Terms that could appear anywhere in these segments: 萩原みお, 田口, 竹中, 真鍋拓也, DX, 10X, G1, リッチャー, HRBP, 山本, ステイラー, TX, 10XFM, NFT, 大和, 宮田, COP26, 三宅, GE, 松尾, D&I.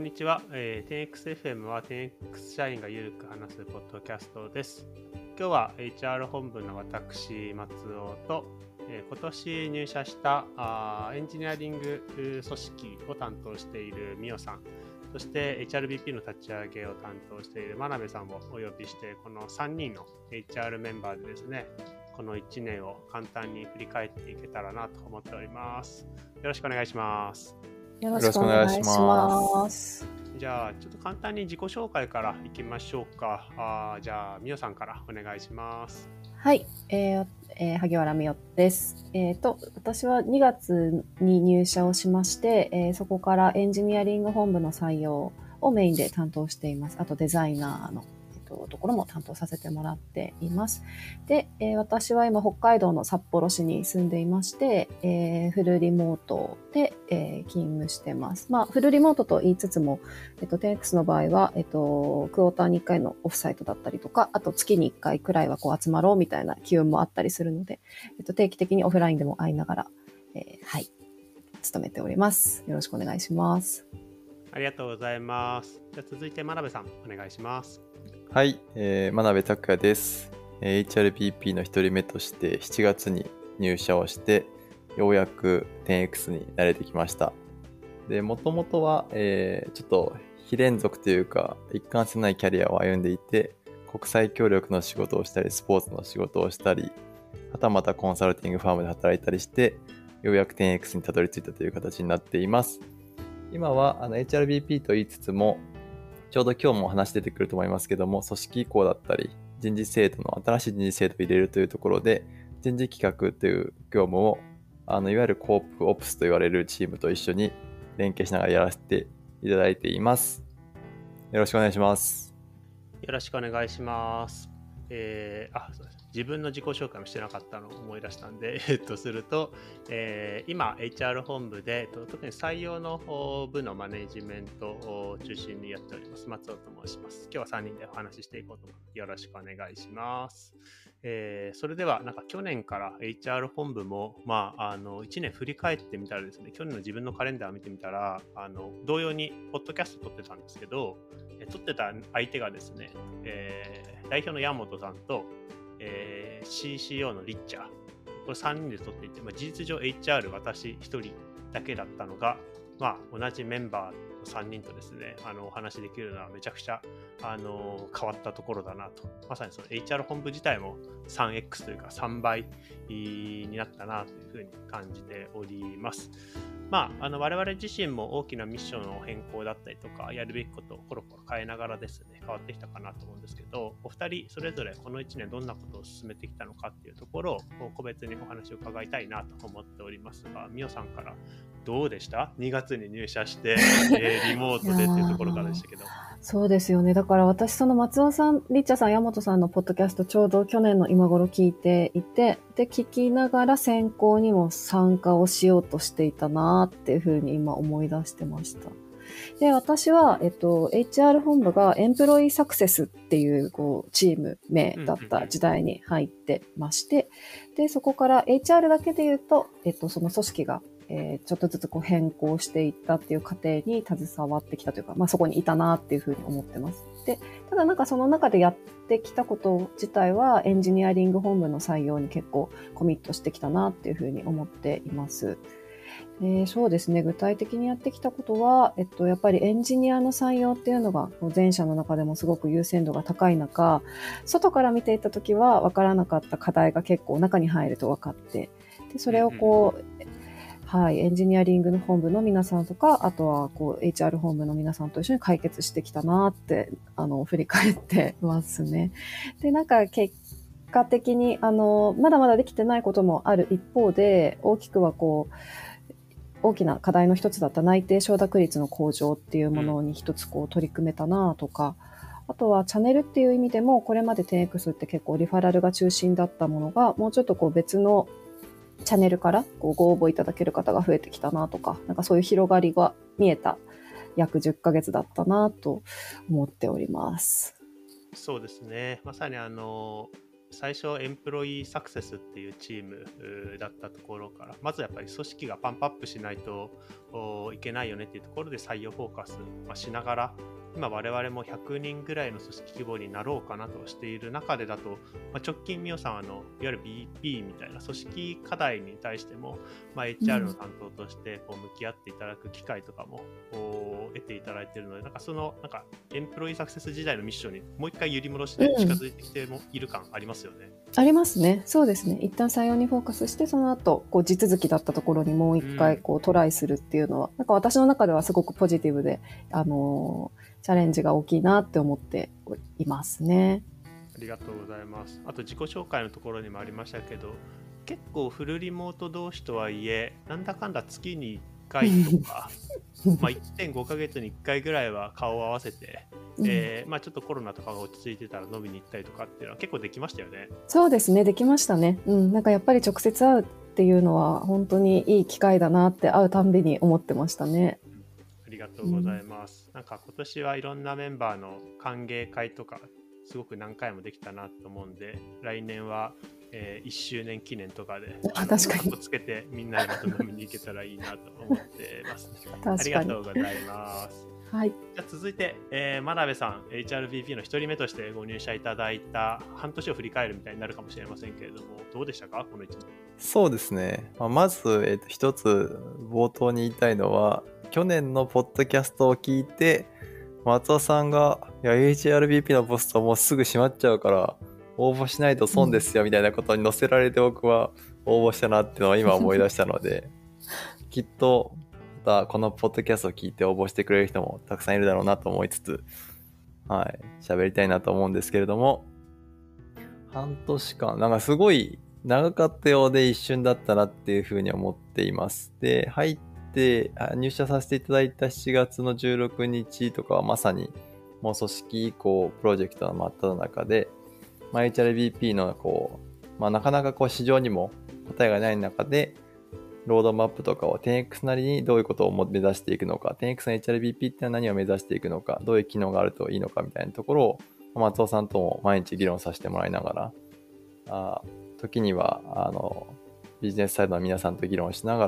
んにちは、10XFM は 10X 社員がゆるく話すポッドキャストです。今日は HR 本部の私松尾と、今年入社したエンジニアリング組織を担当しているみおさん、そして HRBP の立ち上げを担当している真鍋さんをお呼びして、この3人の HR メンバーでですね、この1年を簡単に振り返っていけたらなと思っております。よろしくお願いします。よろしくお願いします。じゃあちょっと簡単に自己紹介からいきましょうか。じゃあみおさんからお願いします。はい、萩原みおです。私は2月に入社をしまして、そこからエンジニアリング本部の採用をメインで担当しています。あとデザイナーのところも担当させてもらっています。で、私は今北海道の札幌市に住んでいまして、フルリモートで、勤務してます。まあ、フルリモートと言いつつも、10X の場合は、クォーターに1回のオフサイトだったりとか、あと月に1回くらいはこう集まろうみたいな機運もあったりするので、定期的にオフラインでも会いながら、はい、勤めております。よろしくお願いします。ありがとうございます。じゃあ続いて真鍋さんお願いします。はい、真鍋拓也です。HRBP の1人目として7月に入社をして、ようやく 10X に慣れてきました。で、もともとは、ちょっと非連続というか、一貫性ないキャリアを歩んでいて、国際協力の仕事をしたり、スポーツの仕事をしたり、はたまたコンサルティングファームで働いたりして、ようやく 10X にたどり着いたという形になっています。今はHRBP と言いつつも、ちょうど今日も話出てくると思いますけども、組織移行だったり、人事制度の新しい人事制度を入れるというところで、人事企画という業務を、いわゆるコープオプスと言われるチームと一緒に連携しながらやらせていただいています。よろしくお願いします。よろしくお願いします。自分の自己紹介もしてなかったのを思い出したんで、すると、今 HR 本部で特に採用の部のマネジメントを中心にやっております松尾と申します。今日は3人でお話ししていこうと思います。よろしくお願いします。それではなんか去年から HR 本部も、1年振り返ってみたらですね、去年の自分のカレンダーを見てみたら、同様にポッドキャスト撮ってたんですけど、撮ってた相手がですね、代表の山本さんと、CCO のリッチャー、これ3人で撮っていて、事実上 HR 私1人だけだったのが、同じメンバー3人とですね、お話できるのはめちゃくちゃ変わったところだなと。まさにその HR 本部自体も 3X というか3倍になったなというふうに感じております。我々自身も大きなミッションの変更だったりとか、やるべきことをコロコロ変えながらですね、変わってきたかなと思うんですけど、お二人それぞれこの1年どんなことを進めてきたのかっていうところを個別にお話を伺いたいなと思っておりますが、みおさんからどうでした？2月に入社してリモートでっていうところからでしたけど。そうですよね。だから私、その松尾さん、リッチャーさん、山本さんのポッドキャストちょうど去年の今頃聞いていて、で聞きながら選考にも参加をしようとしていたなっていうふうに今思い出してました。で、私は、HR 本部がエンプロイーサクセスっていう、チーム名だった時代に入ってまして、でそこから HR だけで言うと、その組織がちょっとずつ変更していったっていう過程に携わってきたというか、そこにいたなっていうふうに思ってます。で、ただなんかその中でやってきたこと自体は、エンジニアリング本部の採用に結構コミットしてきたなっていうふうに思っています。そうですね。具体的にやってきたことは、やっぱりエンジニアの採用っていうのが全社の中でもすごく優先度が高い中、外から見ていた時は分からなかった課題が結構中に入ると分かって、でそれをエンジニアリングの本部の皆さんとか、あとはHR 本部の皆さんと一緒に解決してきたなって、振り返ってますね。で、なんか結果的に、まだまだできてないこともある一方で、大きな課題の一つだった内定承諾率の向上っていうものに一つ取り組めたなとか、あとはチャンネルっていう意味でも、これまで 10X って結構リファラルが中心だったものが、もうちょっと別のチャンネルからご応募いただける方が増えてきたなとか、なんかそういう広がりが見えた約10ヶ月だったなと思っております。そうですね。まさに最初エンプロイーサクセスっていうチームだったところから、まずやっぱり組織がパンプアップしないといけないよねっていうところで採用フォーカスしながら、今我々も100人ぐらいの組織規模になろうかなとしている中でだと、直近ミオさんはあのいわゆる BP みたいな組織課題に対しても、HR の担当としてこう向き合っていただく機会とかも得ていただいているので、そのエンプロイーサクセス時代のミッションにもう一回揺り戻して近づいてきてもいる感ありますよね。ありますね。そうですね。一旦採用にフォーカスして、その後こう地続きだったところにもう一回こうトライするっていうのは、私の中ではすごくポジティブで、チャレンジが大きいなって思っていますね。ありがとうございます。あと自己紹介のところにもありましたけど、結構フルリモート同士とはいえなんだかんだ月に1回とか1.5 ヶ月に1回ぐらいは顔を合わせて、ちょっとコロナとかが落ち着いてたら飲みに行ったりとかっていうのは結構できましたよね。そうですね、できましたね。やっぱり直接会うっていうのは本当にいい機会だなって会うたんびに思ってましたね。ありがとうございます。今年はいろんなメンバーの歓迎会とかすごく何回もできたなと思うんで、来年は、1周年記念とかで確かにつけてみんなでまとめに行けたらいいなと思ってます、ね、ありがとうございます、はい、じゃあ続いて、真鍋さん HRBP の1人目としてご入社いただいた半年を振り返るみたいになるかもしれませんけれども、どうでしたかこの1年。そうですね、まず、一つ冒頭に言いたいのは、去年のポッドキャストを聞いて松尾さんがいや HRBP のポストもうすぐ閉まっちゃうから応募しないと損ですよみたいなことに載せられて、僕は応募したなっていうのを今思い出したのできっとまたこのポッドキャストを聞いて応募してくれる人もたくさんいるだろうなと思いつつ、喋りたいなと思うんですけれども、半年間すごい長かったようで一瞬だったなっていうふうに思っています。で、入社させていただいた7月の16日とかはまさにもう組織以降プロジェクトの真っただ中で、HRBP のなかなか市場にも答えがない中でロードマップとかを 10X なりにどういうことを目指していくのか、 10X の HRBP って何を目指していくのか、どういう機能があるといいのかみたいなところを松尾さんとも毎日議論させてもらいながら、時にはビジネスサイドの皆さんと議論しなが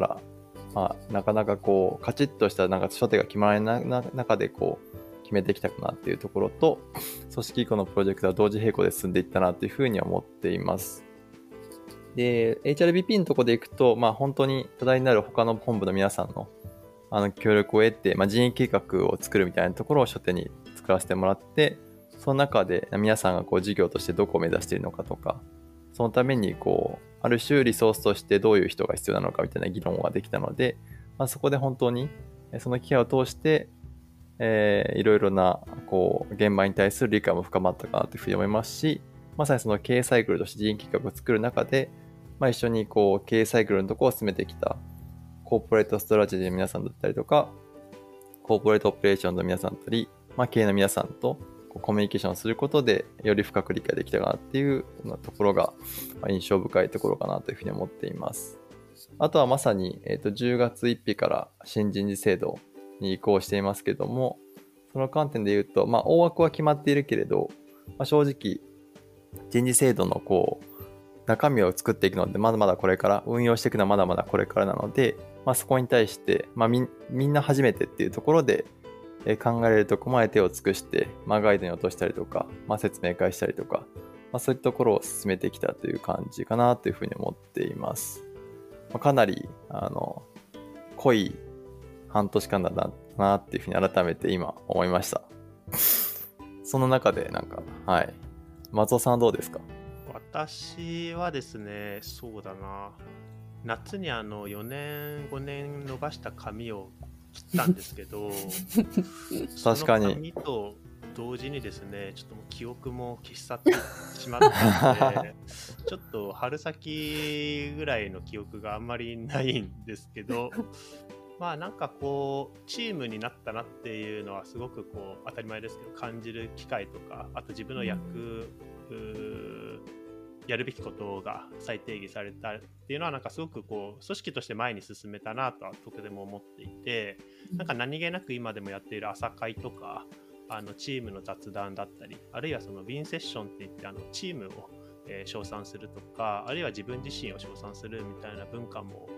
ら、なかなかカチッとした初手が決まらない中で決めてきたかなっていうところと、組織以降のプロジェクトは同時並行で進んでいったなっていうふうに思っています。で、 HRBP のところでいくと、本当に多大なる他の本部の皆さんの、協力を得て、人員計画を作るみたいなところを初手に作らせてもらって、その中で皆さんが事業としてどこを目指しているのかとか、そのためにある種リソースとしてどういう人が必要なのかみたいな議論ができたので、そこで本当にその機会を通して、いろいろな現場に対する理解も深まったかなというふうに思いますし、まさにその経営サイクルとして人員企画を作る中で、一緒に経営サイクルのところを進めてきたコーポレートストラテジーの皆さんだったりとか、コーポレートオペレーションの皆さんだったり、経営の皆さんとコミュニケーションすることでより深く理解できたかなっていうところが印象深いところかなというふうに思っています。あとはまさに、10月1日から新人事制度に移行していますけども、その観点で言うと、大枠は決まっているけれど、正直人事制度の中身を作っていくのでまだまだこれから、運用していくのはまだまだこれからなので、そこに対して、みんな初めてっていうところで考えれるとこまで手を尽くして、ガイドに落としたりとか、説明会したりとか、そういったところを進めてきたという感じかなというふうに思っています。かなり濃い半年間だったなっていうふうに改めて今思いました。その中で松尾さんはどうですか？私はですね、そうだな、夏に4年5年伸ばした髪を切ったんですけど確かにその髪と同時にですね、ちょっともう記憶も消し去ってしまったのでちょっと春先ぐらいの記憶があんまりないんですけどチームになったなっていうのはすごく当たり前ですけど感じる機会とか、あと自分のやるべきことが再定義されたっていうのはすごく組織として前に進めたなとはとても思っていて、何気なく今でもやっている朝会とかチームの雑談だったり、あるいはそのウィンセッションっていってチームを称賛するとか、あるいは自分自身を称賛するみたいな文化も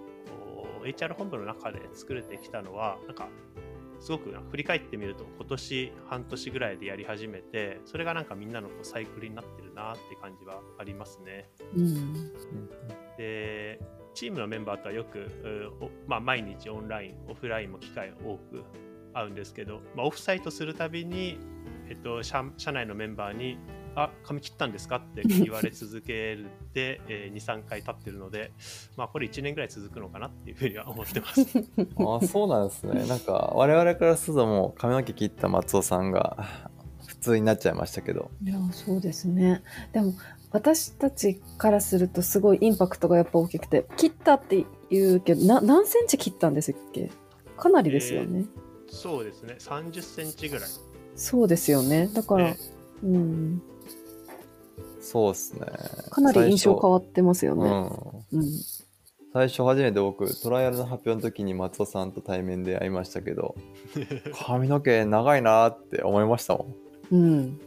HR 本部の中で作れてきたのは、なんかすごく振り返ってみると今年半年ぐらいでやり始めて、それがなんかみんなのサイクルになってるなって感じはありますね、うん、でチームのメンバーとはよく、まあ、毎日オンラインオフラインも機会多く会うんですけど、まあ、オフサイトするたびに、社内のメンバーにあ、髪切ったんですかって言われ続けて、2、3回経ってるので、まあ、これ1年ぐらい続くのかなっていうふうには思ってますあ、そうなんですね。なんか我々からするともう髪の毛切った松尾さんが普通になっちゃいましたけど。いや、そうですね。でも私たちからするとすごいインパクトがやっぱ大きくて、切ったって言うけど何センチ切ったんですっけ？かなりですよね、そうですね、30センチぐらい。そうですよね。だから、うん、そうですね。かなり印象変わってますよね。うんうん、最初初めて僕トライアルの発表の時に松尾さんと対面で会いましたけど、髪の毛長いなって思いましたもん。うん。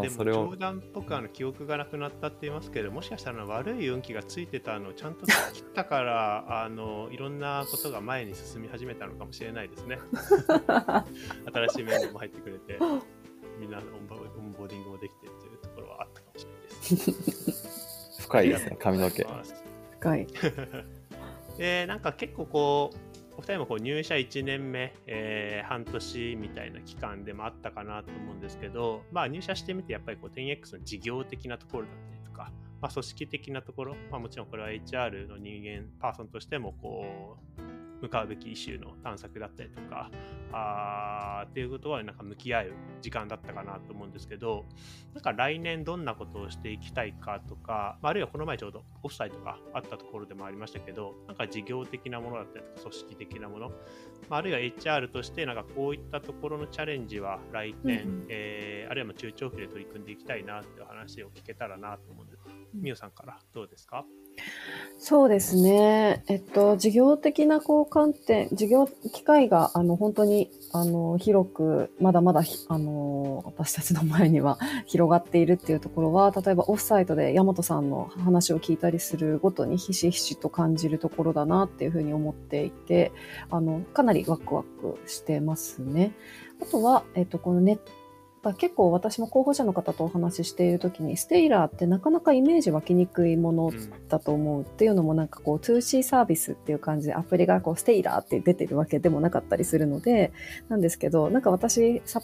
でも冗談っぽく記憶がなくなったって言いますけど、もしかしたら悪い運気がついてたのをちゃんと切ったからいろんなことが前に進み始めたのかもしれないですね新しいメンバーも入ってくれて、みんなオンボーディングもできてというところはあったかもしれないです深いですね、髪の毛深いなんか結構こうお二人もこう入社1年目、半年みたいな期間でもあったかなと思うんですけど、まあ、入社してみてやっぱりこう 10X の事業的なところだったりとか、まあ、組織的なところ、まあ、もちろんこれは HR の人間パーソンとしてもこう向かうべきイシューの探索だったりとかっていうことはなんか向き合う時間だったかなと思うんですけど、なんか来年どんなことをしていきたいかとか、あるいはこの前ちょうどオフサイトがあったところでもありましたけど、なんか事業的なものだったりとか組織的なもの、あるいは HR としてなんかこういったところのチャレンジは来年、あるいは中長期で取り組んでいきたいなっていう話を聞けたらなと思うんです。みよさんからどうですか？そうですね、事業的なこう観点、事業機会が本当に広くまだまだ私たちの前には広がっているっていうところは、例えばオフサイトで大和さんの話を聞いたりするごとにひしひしと感じるところだなっていうふうに思っていて、かなりワクワクしてますね。あとは、このネット結構私も候補者の方とお話ししているときに、ステイラーってなかなかイメージ湧きにくいものだと思うっていうのも、なんかこう 2C サービスっていう感じでアプリがこうステイラーって出てるわけでもなかったりするのでなんですけど、なんか私北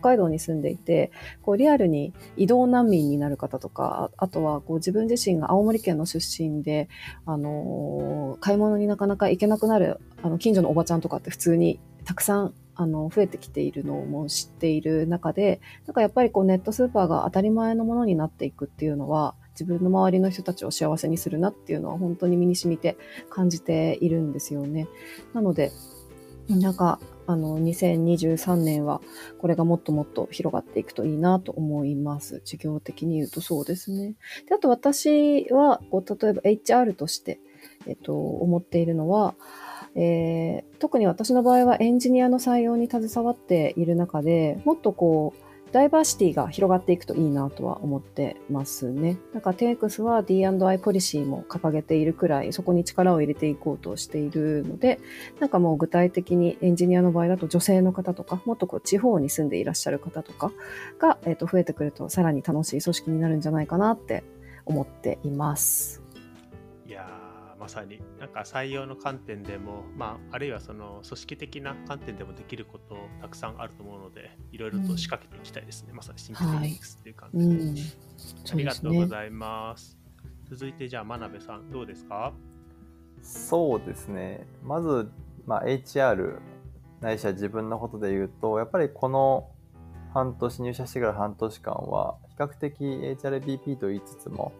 海道に住んでいて、こうリアルに移動難民になる方とか、あとはこう自分自身が青森県の出身で、買い物になかなか行けなくなる近所のおばちゃんとかって普通にたくさん増えてきているのも知っている中で、なんかやっぱりこうネットスーパーが当たり前のものになっていくっていうのは、自分の周りの人たちを幸せにするなっていうのは本当に身に染みて感じているんですよね。なのでなんか2023年はこれがもっともっと広がっていくといいなと思います。事業的に言うとそうですね。で、あと私はこう例えば HR として、思っているのは、特に私の場合はエンジニアの採用に携わっている中で、もっとこうダイバーシティが広がっていくといいなとは思ってますね。なんか TX は D&I ポリシーも掲げているくらい、そこに力を入れていこうとしているので、なんかもう具体的にエンジニアの場合だと女性の方とか、もっとこう地方に住んでいらっしゃる方とかが、増えてくるとさらに楽しい組織になるんじゃないかなって思っています。いやー、まさになんか採用の観点でも、まあ、あるいはその組織的な観点でもできることたくさんあると思うので、いろいろと仕掛けていきたいですね、まさにシンクテニックスという感じで、はい、ありがとうございます、続いてじゃあ真鍋さんどうですか？そうですね、まず、まあ、HR ないしは自分のことで言うと、やっぱりこの半年、入社してから半年間は比較的 HRBP と言いつつも、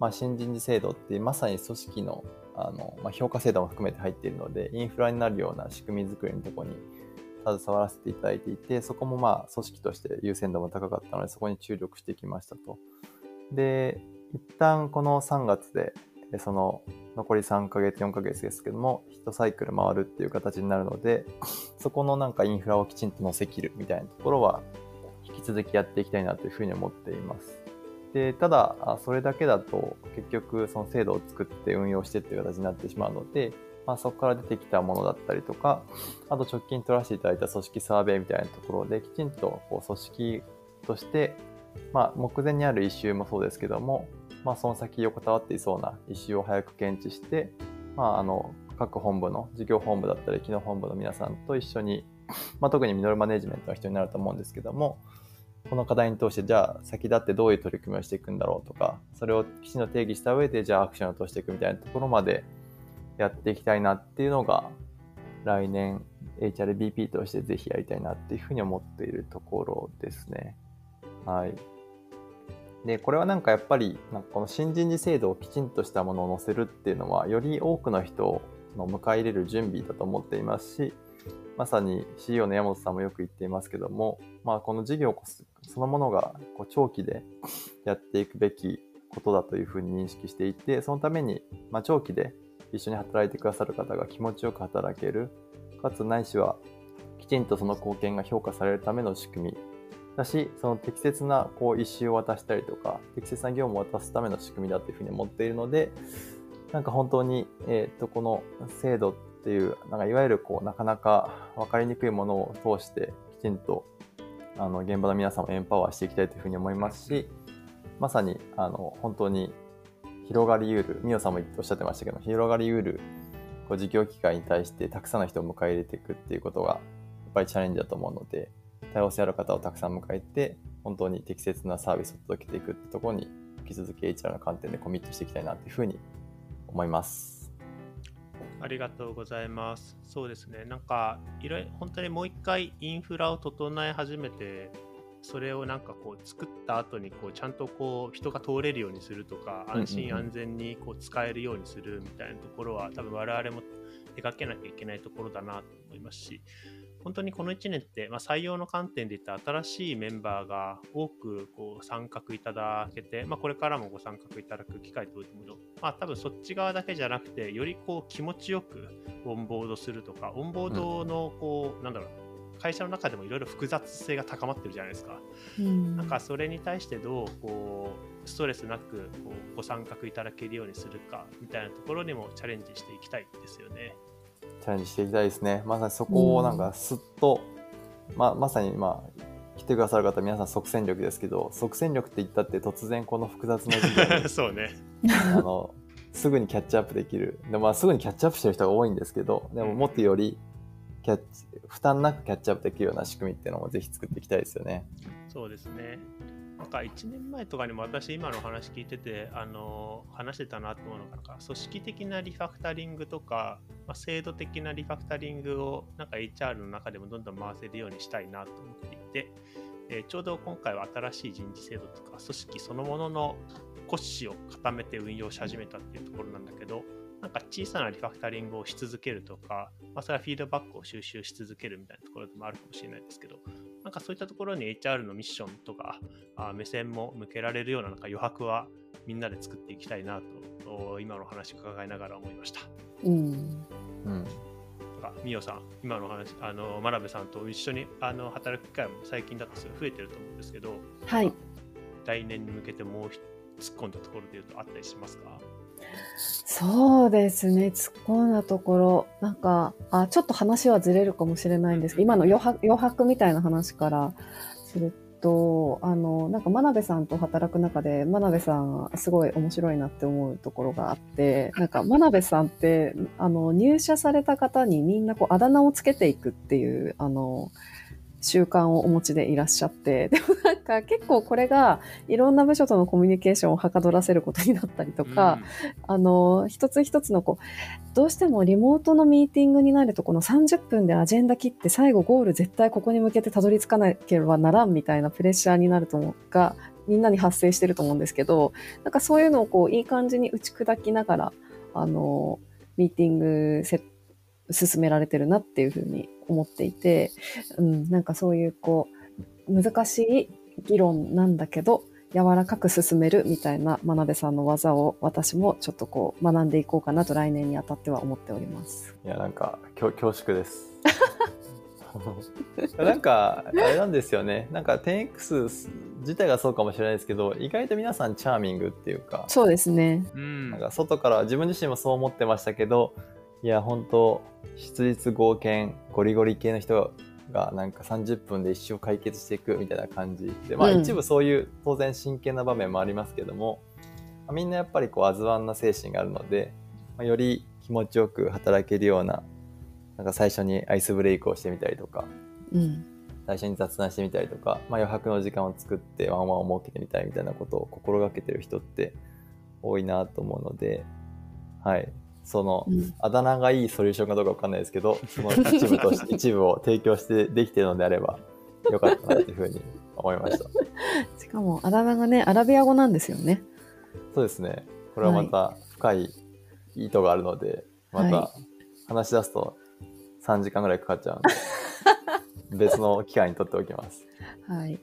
まあ、新人事制度ってまさに組織のまあ、評価制度も含めて入っているので、インフラになるような仕組み作りのところに携わらせていただいていて、そこもまあ組織として優先度も高かったので、そこに注力してきましたと。で、一旦この3月でその残り3ヶ月4ヶ月ですけども、1サイクル回るっていう形になるので、そこのなんかインフラをきちんと乗せきるみたいなところは引き続きやっていきたいなというふうに思っています。でただそれだけだと結局その制度を作って運用してっていう形になってしまうので、まあ、そこから出てきたものだったりとか、あと直近取らせていただいた組織サーベイみたいなところできちんとこう組織として、まあ、目前にあるイシューもそうですけども、まあ、その先横たわっていそうなイシューを早く検知して、まあ、各本部の事業本部だったり機能本部の皆さんと一緒に、まあ、特にミドルマネジメントが必要になると思うんですけども、この課題に通してじゃあ先立ってどういう取り組みをしていくんだろうとか、それをきちんと定義した上でじゃあアクションを通していくみたいなところまでやっていきたいなっていうのが、来年 HRBP としてぜひやりたいなっていうふうに思っているところですね。はい。で、これはなんかやっぱりこの新人事制度をきちんとしたものを載せるっていうのはより多くの人の迎え入れる準備だと思っていますし、まさに CEO の山本さんもよく言っていますけども、まあ、この事業そのものがこう長期でやっていくべきことだというふうに認識していて、そのためにまあ長期で一緒に働いてくださる方が気持ちよく働ける、かつないしはきちんとその貢献が評価されるための仕組みだし、その適切なこう意思を渡したりとか適切な業務を渡すための仕組みだというふうに思っているので、なんか本当に、この制度っていうなんかいわゆるこうなかなか分かりにくいものを通してきちんと現場の皆さんをエンパワーしていきたいというふうに思いますし、まさに本当に広がりうる、ミオさんもおっしゃってましたけど、広がりうるこう事業機会に対してたくさんの人を迎え入れていくっていうことがやっぱりチャレンジだと思うので、多様性ある方をたくさん迎えて本当に適切なサービスを届けていくってところに引き続き HR の観点でコミットしていきたいなというふうに思います。ありがとうございます。そうですね、なんか本当にもう一回インフラを整え始めて、それをなんかこう作った後にこうちゃんとこう人が通れるようにするとか、安心安全にこう使えるようにするみたいなところは多分我々も描けなきゃいけないところだなと思いますし、本当にこの1年って、まあ、採用の観点で言った新しいメンバーが多くこう参画いただけて、まあ、これからもご参画いただく機会というの、まあ、多分そっち側だけじゃなくて、よりこう気持ちよくオンボードするとか、オンボードのこう、なんだろう、会社の中でもいろいろ複雑性が高まってるじゃないですか。なんかそれに対してどうこうストレスなくこうご参画いただけるようにするかみたいなところにもチャレンジしていきたいですよね。チャレンジしていきたいですね。まさにそこをなんかすっと、まさに今来てくださる方皆さん即戦力ですけど、即戦力って言ったって突然この複雑な事業にそうねすぐにキャッチアップできるで、まあ、すぐにキャッチアップしてる人が多いんですけど、でももっとより負担なくキャッチアップできるような仕組みっていうのもぜひ作っていきたいですよね。そうですね。なんか1年前とかにも私今の話聞いてて話してたなと思うのが、なんか組織的なリファクタリングとか、まあ、制度的なリファクタリングをなんか HR の中でもどんどん回せるようにしたいなと思っていて、ちょうど今回は新しい人事制度とか組織そのものの骨子を固めて運用し始めたっていうところなんだけど、なんか小さなリファクタリングをし続けるとか、まあ、それはフィードバックを収集し続けるみたいなところでもあるかもしれないですけど、なんかそういったところに HR のミッションとか目線も向けられるよう なんか余白はみんなで作っていきたいなと今の話を伺いながら思いました。みおさん、今の話真鍋さんと一緒に働く機会も最近だと増えてると思うんですけど、はい、来年に向けてもう突っ込んだところでいうとあったりしますか？そうですね、突っ込んだところ、なんかちょっと話はずれるかもしれないんですけど、今の余白みたいな話からすると、なんか真鍋さんと働く中で真鍋さんすごい面白いなって思うところがあって、なんか真鍋さんって入社された方にみんなこうあだ名をつけていくっていう習慣をお持ちでいらっしゃって、でもなんか結構これがいろんな部署とのコミュニケーションをはかどらせることになったりとか、一つ一つのこうどうしてもリモートのミーティングになるとこの30分でアジェンダ切って最後ゴール絶対ここに向けてたどり着かなければならんみたいなプレッシャーになると思うがみんなに発生してると思うんですけど、なんかそういうのをこういい感じに打ち砕きながらミーティング進められてるなっていうふうに思っていて、なんかそういうこう難しい議論なんだけど柔らかく進めるみたいな真鍋さんの技を私もちょっとこう学んでいこうかなと来年にあたっては思っております。いや、なんか恐縮ですなんかあれなんですよね、なんか 10X 自体がそうかもしれないですけど、意外と皆さんチャーミングっていうか、そうですね、なんか外から自分自身もそう思ってましたけど、いや本当質実剛健ゴリゴリ系の人がなんか30分で一生解決していくみたいな感じで、まあ、一部そういう当然真剣な場面もありますけども、みんなやっぱりこうあずわんな精神があるので、まあ、より気持ちよく働けるような、なんか最初にアイスブレイクをしてみたりとか、うん、最初に雑談してみたりとか、まあ、余白の時間を作ってワンワンを設けてみたいみたいなことを心がけてる人って多いなと思うので、はい、その、うん、あだ名がいいソリューションかどうか分かんないですけど、その一部として一部を提供してできているのであればよかったなというふうに思いました。しかもあだ名がね、アラビア語なんですよね。そうですね、これはまた深い意図があるので、はい、また話し出すと3時間ぐらいかかっちゃうので別の機会に取っておきます、はい、い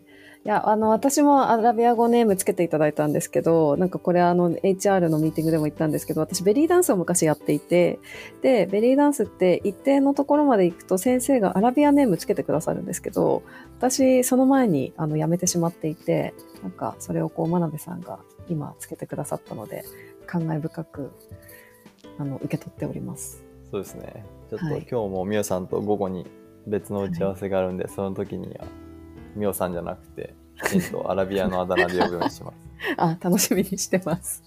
や私もアラビア語ネームつけていただいたんですけど、なんかこれHR のミーティングでも言ったんですけど、私ベリーダンスを昔やっていて、でベリーダンスって一定のところまで行くと先生がアラビアネームつけてくださるんですけど、私その前に辞めてしまっていて、なんかそれをこう真鍋さんが今つけてくださったので、感慨深く受け取っております。そうですね、ちょっと今日もみおさんと午後に別の打ち合わせがあるんで、はい、その時にはみおさんじゃなくてきちんとアラビアのあだ名で呼ぶようにしますあ、楽しみにしてます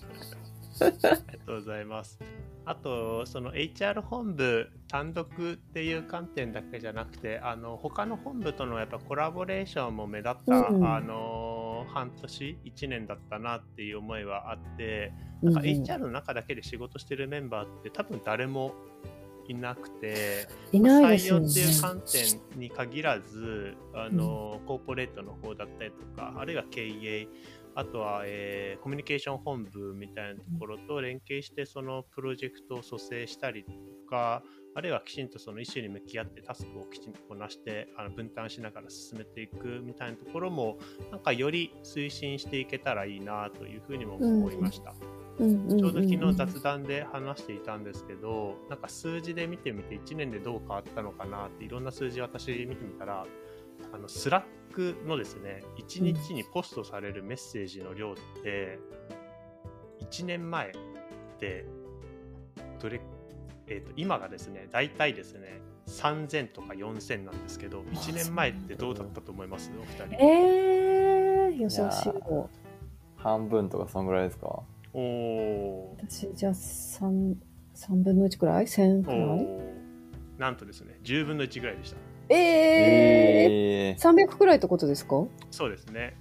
ありがとうございます。あとその HR 本部単独っていう観点だけじゃなくて、他の本部とのやっぱコラボレーションも目立った、うん、半年1年だったなっていう思いはあって、なんか HR の中だけで仕事してるメンバーって多分誰もいなくて、採用っていう観点に限らず、コーポレートの方だったりとか、あるいは経営、あとは、コミュニケーション本部みたいなところと連携してそのプロジェクトを蘇生したりとか、あるいはきちんとそのイシューに向き合ってタスクをきちんとこなして分担しながら進めていくみたいなところもなんかより推進していけたらいいなというふうにも思いました、ちょうど昨日雑談で話していたんですけど、なんか数字で見てみて1年でどう変わったのかなって、いろんな数字私見てみたら、スラックのですね、1日にポストされるメッセージの量って1年前って今がですね、大体ですね3000とか4000なんですけど、1年前ってどうだったと思いますお二人。予想しよう。半分とかそんぐらいですか。お、私じゃあ 3分の1くらい、1000くらい、なんとですね10分の1くらいでした。300くらいってことですか。そうですね。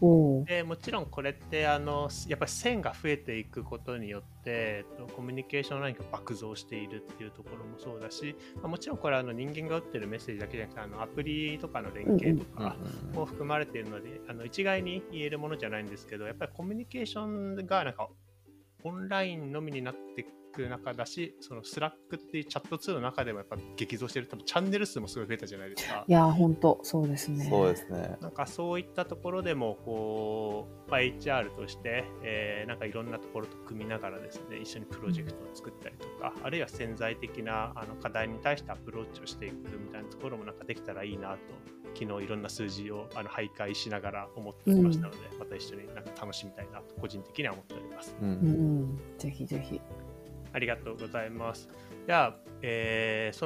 でもちろんこれってやっぱり線が増えていくことによってコミュニケーションラインが爆増しているっていうところもそうだし、もちろんこれは人間が打ってるメッセージだけじゃなくてアプリとかの連携とかも含まれているので、一概に言えるものじゃないんですけど、やっぱりコミュニケーションがなんかオンラインのみになっていく中だし、そのスラックっていうチャット2の中でもやっぱ激増してる。多分チャンネル数もすごい増えたじゃないですか。いや本当そうですね。そうですね。なんかそういったところでもこう、HR として、なんかいろんなところと組みながらですね、一緒にプロジェクトを作ったりとか、あるいは潜在的な課題に対してアプローチをしていくみたいなところもなんかできたらいいなと、昨日いろんな数字を徘徊しながら思っておりましたので、また一緒になんか楽しみたいなと個人的には思っております、ぜひぜひ。ありがとうございます。じゃあ、そ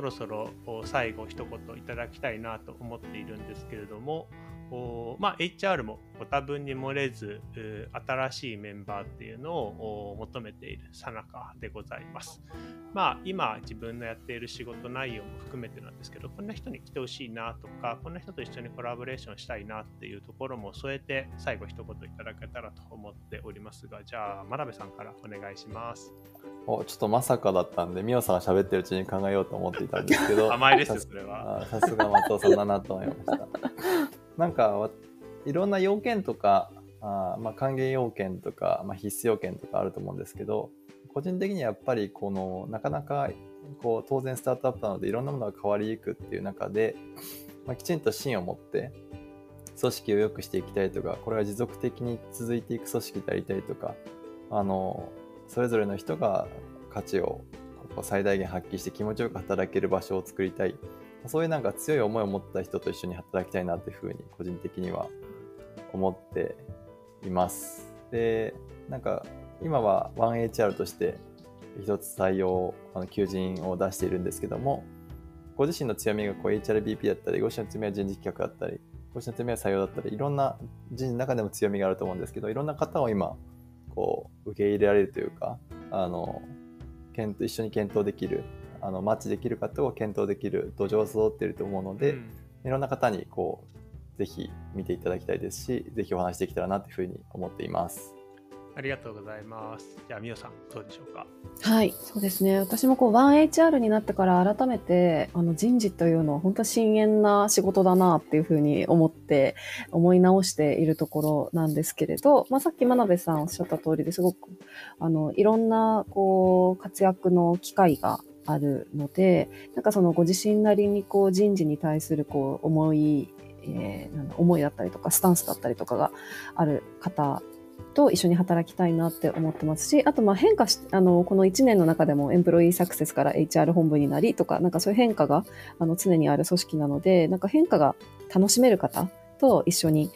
ろそろ最後一言いただきたいなと思っているんですけれども、HR もご多分に漏れず新しいメンバーっていうのを求めている最中でございます、今自分のやっている仕事内容も含めてなんですけど、こんな人に来てほしいなとか、こんな人と一緒にコラボレーションしたいなっていうところも添えて最後一言いただけたらと思っておりますが、じゃあ真鍋さんからお願いします。ちょっとまさかだったんで、みおさんが喋ってるうちに考えようと思っていたんですけど甘いですよそれは。さすが松尾さんだなと思いましたなんかいろんな要件とか還元要件とか、必須要件とかあると思うんですけど、個人的にはやっぱりこのなかなかこう当然スタートアップなのでいろんなものが変わりゆくっていう中で、きちんと芯を持って組織を良くしていきたいとか、これが持続的に続いていく組織でありたいとか、それぞれの人が価値を最大限発揮して気持ちよく働ける場所を作りたい、そういうなんか強い思いを持った人と一緒に働きたいなっていうふうに個人的には思っています。で、なんか今は 1HR として一つ採用、求人を出しているんですけども、ご自身の強みがこう HRBP だったり、ご自身の強みは人事企画だったり、ご自身の強みは採用だったり、いろんな人事の中でも強みがあると思うんですけど、いろんな方を今こう受け入れられるというか、一緒に検討できる、マッチできる方を検討できる土壌を揃っていると思うので、いろんな方にこうぜひ見ていただきたいですし、ぜひお話できたらなというふうに思っています。ありがとうございます。じゃあみよさんどうでしょうか。はい、そうですね、私もこう 1HR になってから改めて人事というのは本当深遠な仕事だなっていうふうに思い直しているところなんですけれど、さっき真鍋さんおっしゃった通りですごくいろんなこう活躍の機会があるので、なんかそのご自身なりにこう人事に対するこう思いだったりとかスタンスだったりとかがある方と一緒に働きたいなって思ってますし、あと変化しこの1年の中でもエンプロイーサクセスから HR 本部になりとか、なんかそういう変化が常にある組織なので、なんか変化が楽しめる方と一緒に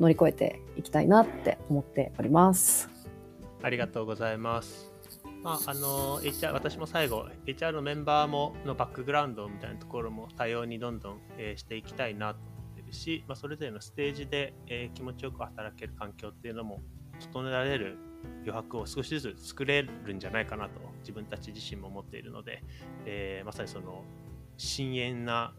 乗り越えていきたいなって思っております。ありがとうございます。私も最後 HR のメンバーものバックグラウンドみたいなところも多様にどんどん、していきたいなとし、それぞれのステージで、気持ちよく働ける環境っていうのも整えられる余白を少しずつ作れるんじゃないかなと自分たち自身も思っているので、まさにその深遠な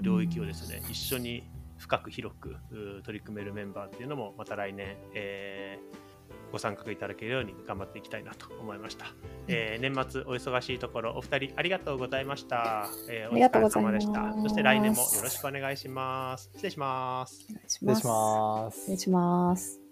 領域をですね、一緒に深く広く取り組めるメンバーっていうのもまた来年、ご参画いただけるように頑張っていきたいなと思いました。年末お忙しいところお二人ありがとうございました。お疲れ様でした。そして来年もよろしくお願いします。失礼します。お願いします。